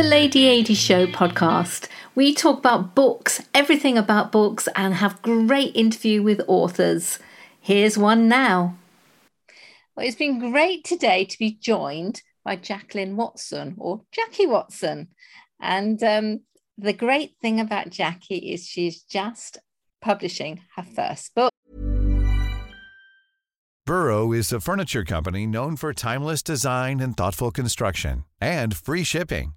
the Lady 80 Show podcast. We talk about books, everything about books, and have great interview with authors. Here's one now. Well, it's been great today to be joined by Jacqueline Watson, or Jackie Watson. And the great thing about Jackie is she's just publishing her first book. Burrow is a furniture company known for timeless design and thoughtful construction, and free shipping,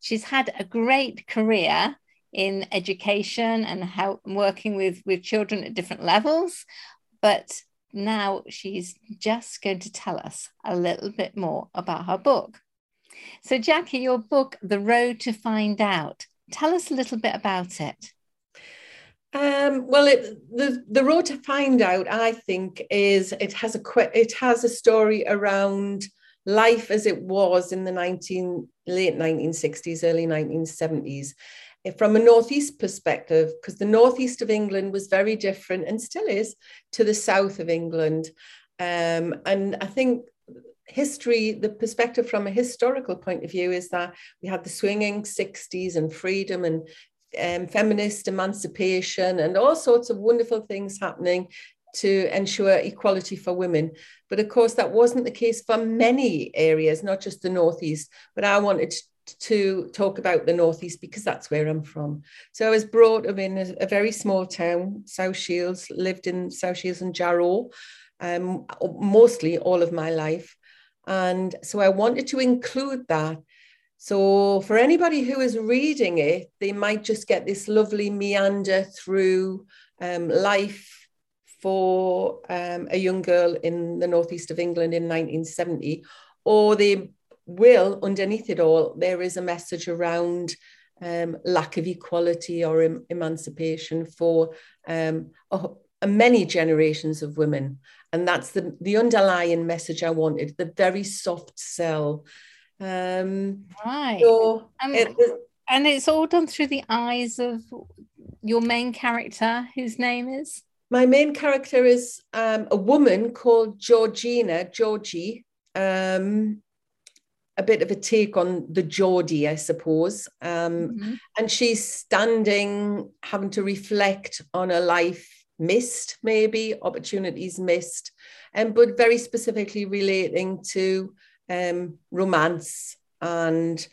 She's had a great career in education and how working with children at different levels, but now she's just going to tell us a little bit more about her book. So Jackie, your book, The Road to Find Out, tell us a little bit about it. The Road to Find Out, I think, it has a story around life as it was in the late 1960s, early 1970s, from a Northeast perspective, because the Northeast of England was very different and still is to the South of England. And I think history, the perspective from a historical point of view is that we had the swinging 60s and freedom and feminist emancipation and all sorts of wonderful things happening to ensure equality for women. But of course, that wasn't the case for many areas, not just the Northeast. But I wanted to talk about the Northeast because that's where I'm from. So I was brought up in a very small town, South Shields, lived in South Shields and Jarrow, mostly all of my life. And so I wanted to include that. So for anybody who is reading it, they might just get this lovely meander through life for a young girl in the Northeast of England in 1970, or they will, underneath it all, there is a message around lack of equality or emancipation for many generations of women. And that's the underlying message I wanted, the very soft sell. Right. So and it's all done through the eyes of your main character, whose name is? My main character is a woman called Georgie, a bit of a take on the Geordie, I suppose. And she's standing, having to reflect on a life missed, maybe, opportunities missed, but very specifically relating to romance, and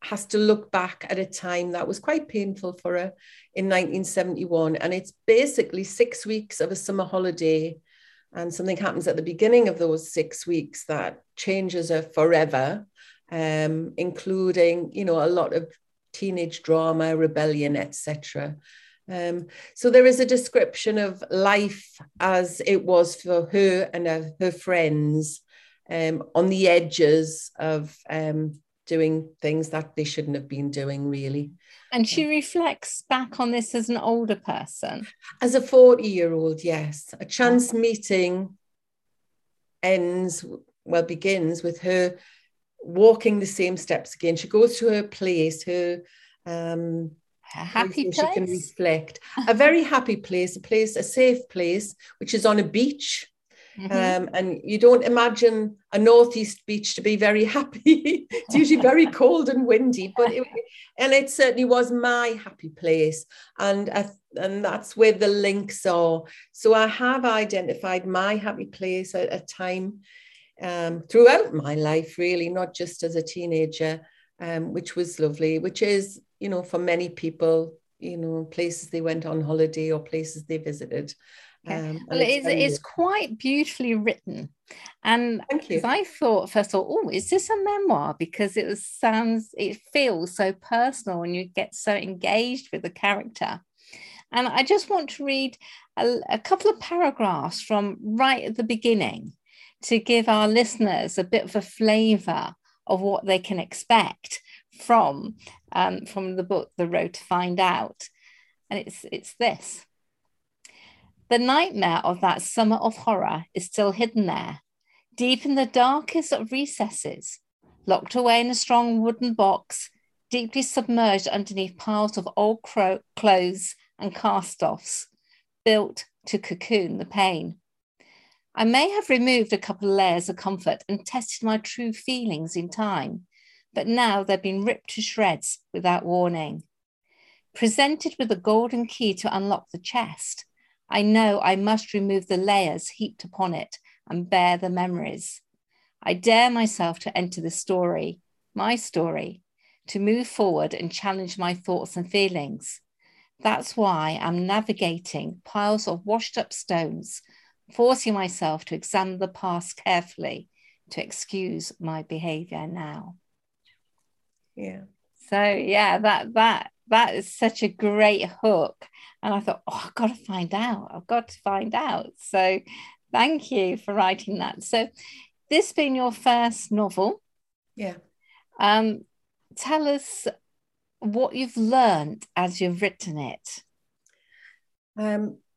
has to look back at a time that was quite painful for her in 1971. And it's basically 6 weeks of a summer holiday. And something happens at the beginning of those 6 weeks that changes her forever, including, a lot of teenage drama, rebellion, etc. So there is a description of life as it was for her and her friends on the edges of doing things that they shouldn't have been doing, really. And she reflects back on this as an older person. As a 40-year-old, yes. A chance meeting begins with her walking the same steps again. She goes to her place, her happy place. She can reflect. A very happy place, a safe place, which is on a beach. And you don't imagine a Northeast beach to be very happy. It's usually very cold and windy, and it certainly was my happy place. And that's where the links are. So I have identified my happy place at a time throughout my life, really, not just as a teenager, which was lovely, which is, for many people, you know, places they went on holiday or places they visited. Well, it's quite beautifully written, and I thought first of all, is this a memoir? Because it feels so personal, and you get so engaged with the character. And I just want to read a couple of paragraphs from right at the beginning to give our listeners a bit of a flavour of what they can expect from the book, The Road to Find Out. And it's this. The nightmare of that summer of horror is still hidden there, deep in the darkest of recesses, locked away in a strong wooden box, deeply submerged underneath piles of old clothes and cast-offs, built to cocoon the pain. I may have removed a couple of layers of comfort and tested my true feelings in time, but now they've been ripped to shreds without warning. Presented with a golden key to unlock the chest, I know I must remove the layers heaped upon it and bear the memories. I dare myself to enter the story, my story, to move forward and challenge my thoughts and feelings. That's why I'm navigating piles of washed up stones, forcing myself to examine the past carefully, to excuse my behavior now. Yeah. So yeah, that is such a great hook. And I thought, oh, I've got to find out. I've got to find out. So thank you for writing that. So this being your first novel. Yeah. Tell us what you've learned as you've written it.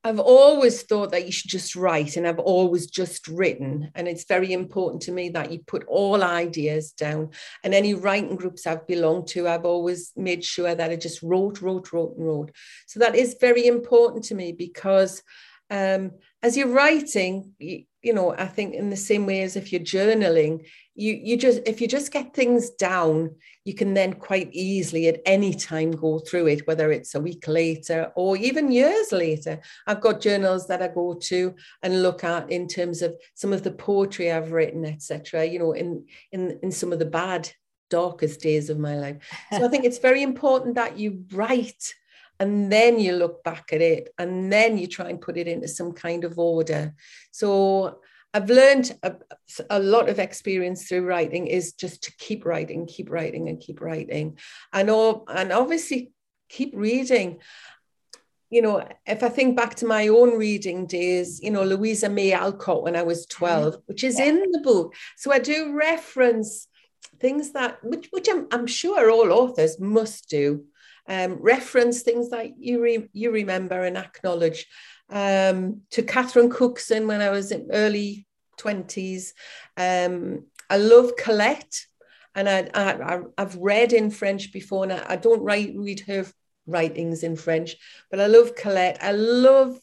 I've always thought that you should just write, and I've always just written. And it's very important to me that you put all ideas down. And any writing groups I've belonged to, I've always made sure that I just wrote. So that is very important to me because as you're writing, you know, I think in the same way as if you're journaling, if you just get things down, you can then quite easily at any time go through it, whether it's a week later or even years later. I've got journals that I go to and look at in terms of some of the poetry I've written, etc., you know, in some of the bad, darkest days of my life. So I think it's very important that you write, and then you look back at it, and then you try and put it into some kind of order. So I've learned a lot of experience through writing is just to keep writing. And obviously keep reading. You know, if I think back to my own reading days, you know, Louisa May Alcott when I was 12, which is in the book. So I do reference things that, which I'm sure all authors must do. Reference things that you remember and acknowledge, to Catherine Cookson when I was in early 20s. I love Colette, and I've read in French before, and I don't read her writings in French, but I love Colette. I love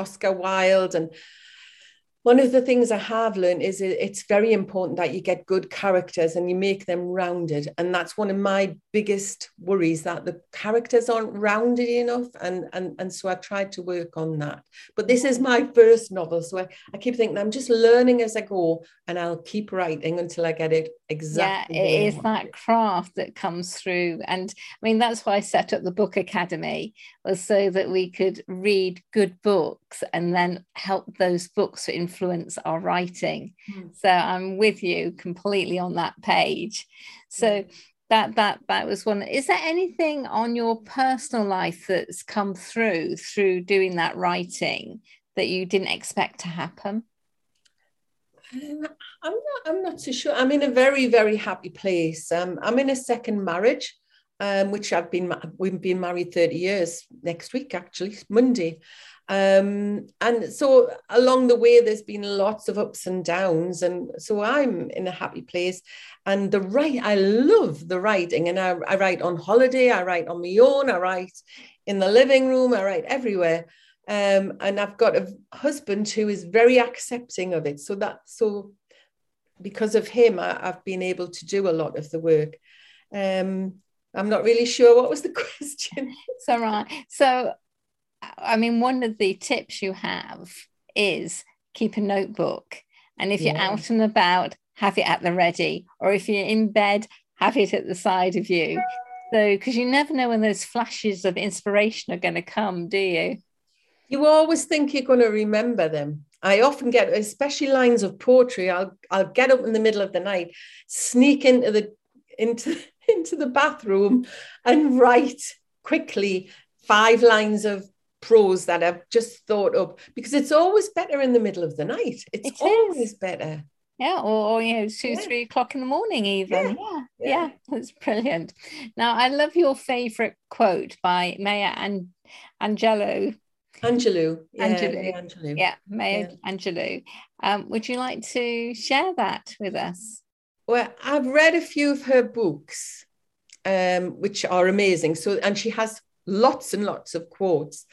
Oscar Wilde. And one of the things I have learned is it's very important that you get good characters and you make them rounded. And that's one of my biggest worries, that the characters aren't rounded enough. And so I tried to work on that. But this is my first novel. So I keep thinking I'm just learning as I go, and I'll keep writing until I get it exactly. Yeah, it is that craft that comes through. And I mean, that's why I set up the Book Academy, was so that we could read good books and then help those books to influence our writing. So I'm with you completely on that page. So that was one. Is there anything on your personal life that's come through doing that writing that you didn't expect to happen? I'm not so sure. I'm in a very, very happy place. I'm in a second marriage, which we've been married 30 years next week, actually, Monday. And so along the way, there's been lots of ups and downs. And so I'm in a happy place, and I love the writing, and I write on holiday, I write on my own, I write in the living room, I write everywhere. And I've got a husband who is very accepting of it. So because of him, I've been able to do a lot of the work. I'm not really sure what was the question. It's all right. So, I mean, one of the tips you have is keep a notebook. And if you're out and about, have it at the ready. Or if you're in bed, have it at the side of you. though, because you never know when those flashes of inspiration are going to come, do you? You always think you're going to remember them. I often get, especially lines of poetry, I'll get up in the middle of the night, sneak into the bathroom and write quickly 5 lines of prose that I've just thought up, because it's always better in the middle of the night. It's always better. Yeah, or 2-3 o'clock in the morning even. Yeah, that's brilliant. Now, I love your favourite quote by Maya Angelou. Maya Angelou. Would you like to share that with us? Well, I've read a few of her books, which are amazing. So, and she has lots and lots of quotes.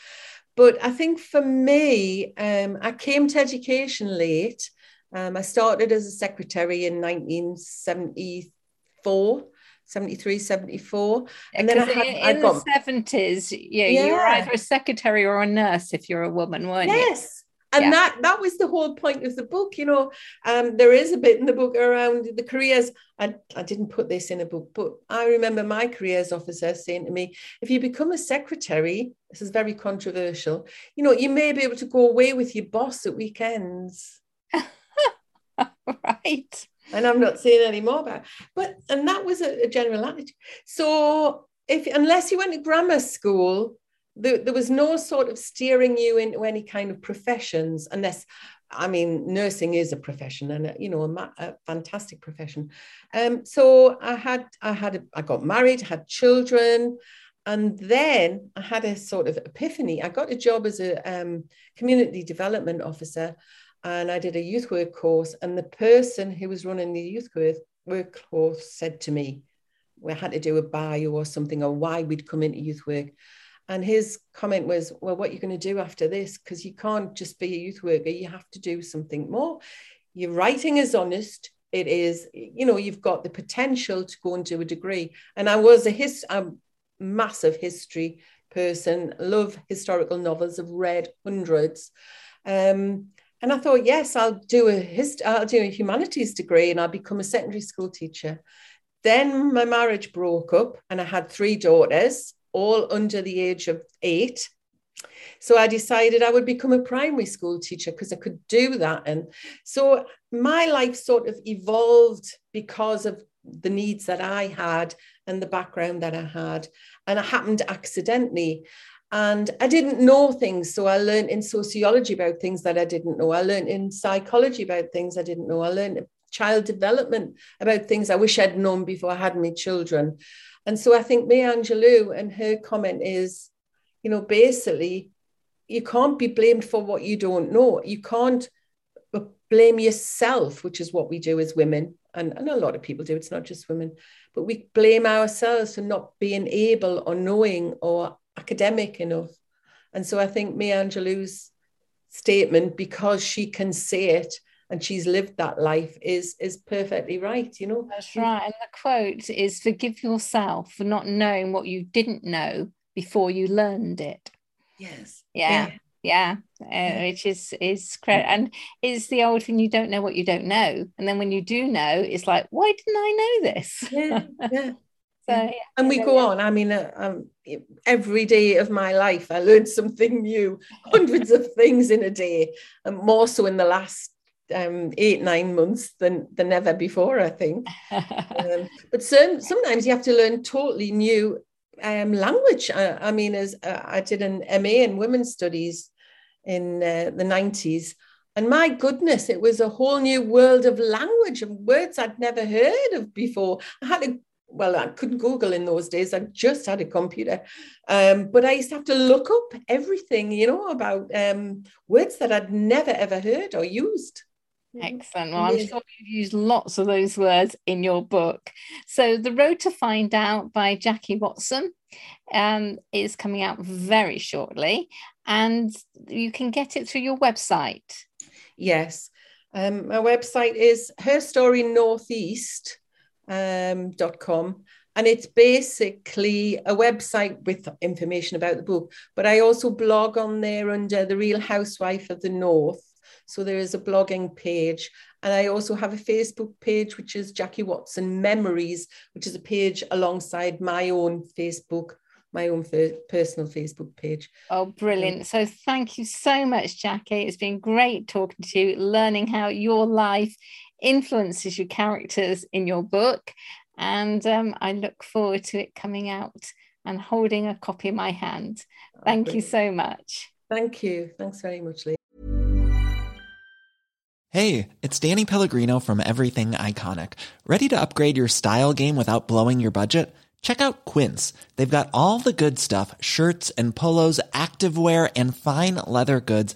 But I think for me, I came to education late. I started as a secretary in 1974. 73, 74. And then I got the 70s. Yeah, you were either a secretary or a nurse if you're a woman, weren't you? Yes. And that was the whole point of the book. You know, there is a bit in the book around the careers. I didn't put this in a book, but I remember my careers officer saying to me, if you become a secretary, this is very controversial, you know, you may be able to go away with your boss at weekends. Right. And I'm not saying any more about it. And that was a general attitude. So unless you went to grammar school, there was no sort of steering you into any kind of professions, unless, I mean, nursing is a profession and, a fantastic profession. So I got married, had children, and then I had a sort of epiphany. I got a job as a community development officer, and I did a youth work course, and the person who was running the youth work course said to me, we had to do a bio or something, or why we'd come into youth work. And his comment was, well, what are you going to do after this? Because you can't just be a youth worker. You have to do something more. Your writing is honest. It is, you've got the potential to go and do a degree. And I was a massive history person, love historical novels, I've read hundreds. And I thought, yes, I'll do a humanities degree and I'll become a secondary school teacher. Then my marriage broke up and I had 3 daughters, all under the age of 8. So I decided I would become a primary school teacher because I could do that. And so my life sort of evolved because of the needs that I had and the background that I had. And it happened accidentally. And I didn't know things, so I learned in sociology about things that I didn't know. I learned in psychology about things I didn't know. I learned child development about things I wish I'd known before I had my children. And so I think Maya Angelou and her comment is, basically, you can't be blamed for what you don't know. You can't blame yourself, which is what we do as women. And a lot of people do, it's not just women. But we blame ourselves for not being able or knowing or academic enough. And so I think Maya Angelou's statement, because she can say it and she's lived that life, is perfectly right, That's right. And the quote is, forgive yourself for not knowing what you didn't know before you learned it. Yes. Yeah. Which is great. And it's the old thing, you don't know what you don't know. And then when you do know, it's like, why didn't I know this? Yeah. And we go on. I mean, every day of my life, I learned something new, hundreds of things in a day, and more so in the last 8-9 months than ever before, I think. But sometimes you have to learn totally new language. I mean, I did an MA in Women's Studies in the 90s, and my goodness, it was a whole new world of language and words I'd never heard of before. I couldn't Google in those days. I just had a computer. But I used to have to look up everything, about words that I'd never, ever heard or used. Excellent. Well, I'm sure you've used lots of those words in your book. So The Road to Find Out by Jackie Watson is coming out very shortly. And you can get it through your website. Yes. My website is Her Story Northeast. .com, and it's basically a website with information about the book, but I also blog on there under The Real Housewife of the North, So there is a blogging page. And I also have a Facebook page, which is Jackie Watson Memories, which is a page alongside my own Facebook, my own personal Facebook page. Oh, brilliant. So thank you so much, Jackie. It's been great talking to you, learning how your life influences your characters in your book. And I look forward to it coming out and holding a copy in my hand. Thank you so much. Thank you. Thanks very much, Lee. Hey, it's Danny Pellegrino from Everything Iconic. Ready to upgrade your style game without blowing your budget? Check out Quince. They've got all the good stuff, shirts and polos, activewear and fine leather goods,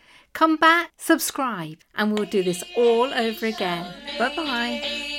Come back, subscribe, and we'll do this all over again. Bye-bye.